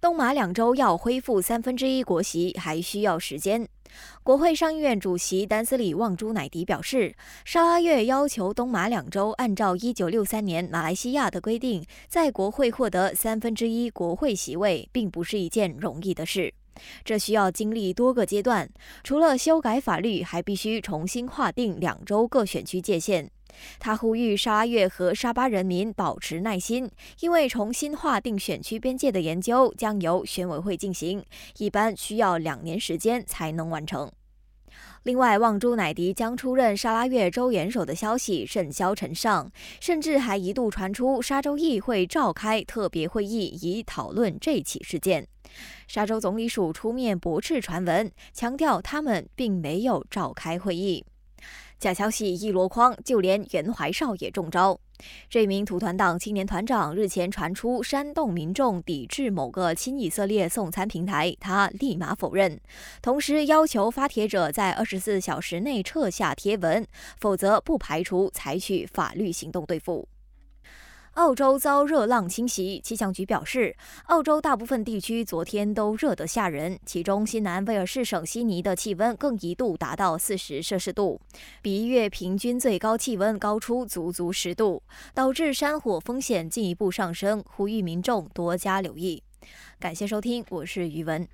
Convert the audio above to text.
东马两州要恢复1/3国席还需要时间。国会上议院主席丹斯里旺朱乃迪表示，沙拉越要求东马两州按照1963年马来西亚的规定，在国会获得1/3国会席位，并不是一件容易的事。这需要经历多个阶段，除了修改法律，还必须重新划定两州各选区界限。他呼吁沙拉越和沙巴人民保持耐心，因为重新划定选区边界的研究将由选委会进行，一般需要2年时间才能完成。另外，旺朱乃迪将出任沙拉越州元首的消息甚嚣尘上，甚至还一度传出沙州议会召开特别会议以讨论这起事件。沙州总理署出面驳斥传闻，强调他们并没有召开会议。假消息一箩筐，就连袁怀少也中招。这名土团党青年团长日前传出煽动民众抵制某个亲以色列送餐平台，他立马否认，同时要求发帖者在24小时内撤下贴文，否则不排除采取法律行动对付。澳洲遭热浪侵袭，气象局表示，澳洲大部分地区昨天都热得吓人，其中新南威尔士省悉尼的气温更一度达到40摄氏度，比1月平均最高气温高出足10度，导致山火风险进一步上升，呼吁民众多加留意。感谢收听，我是余文。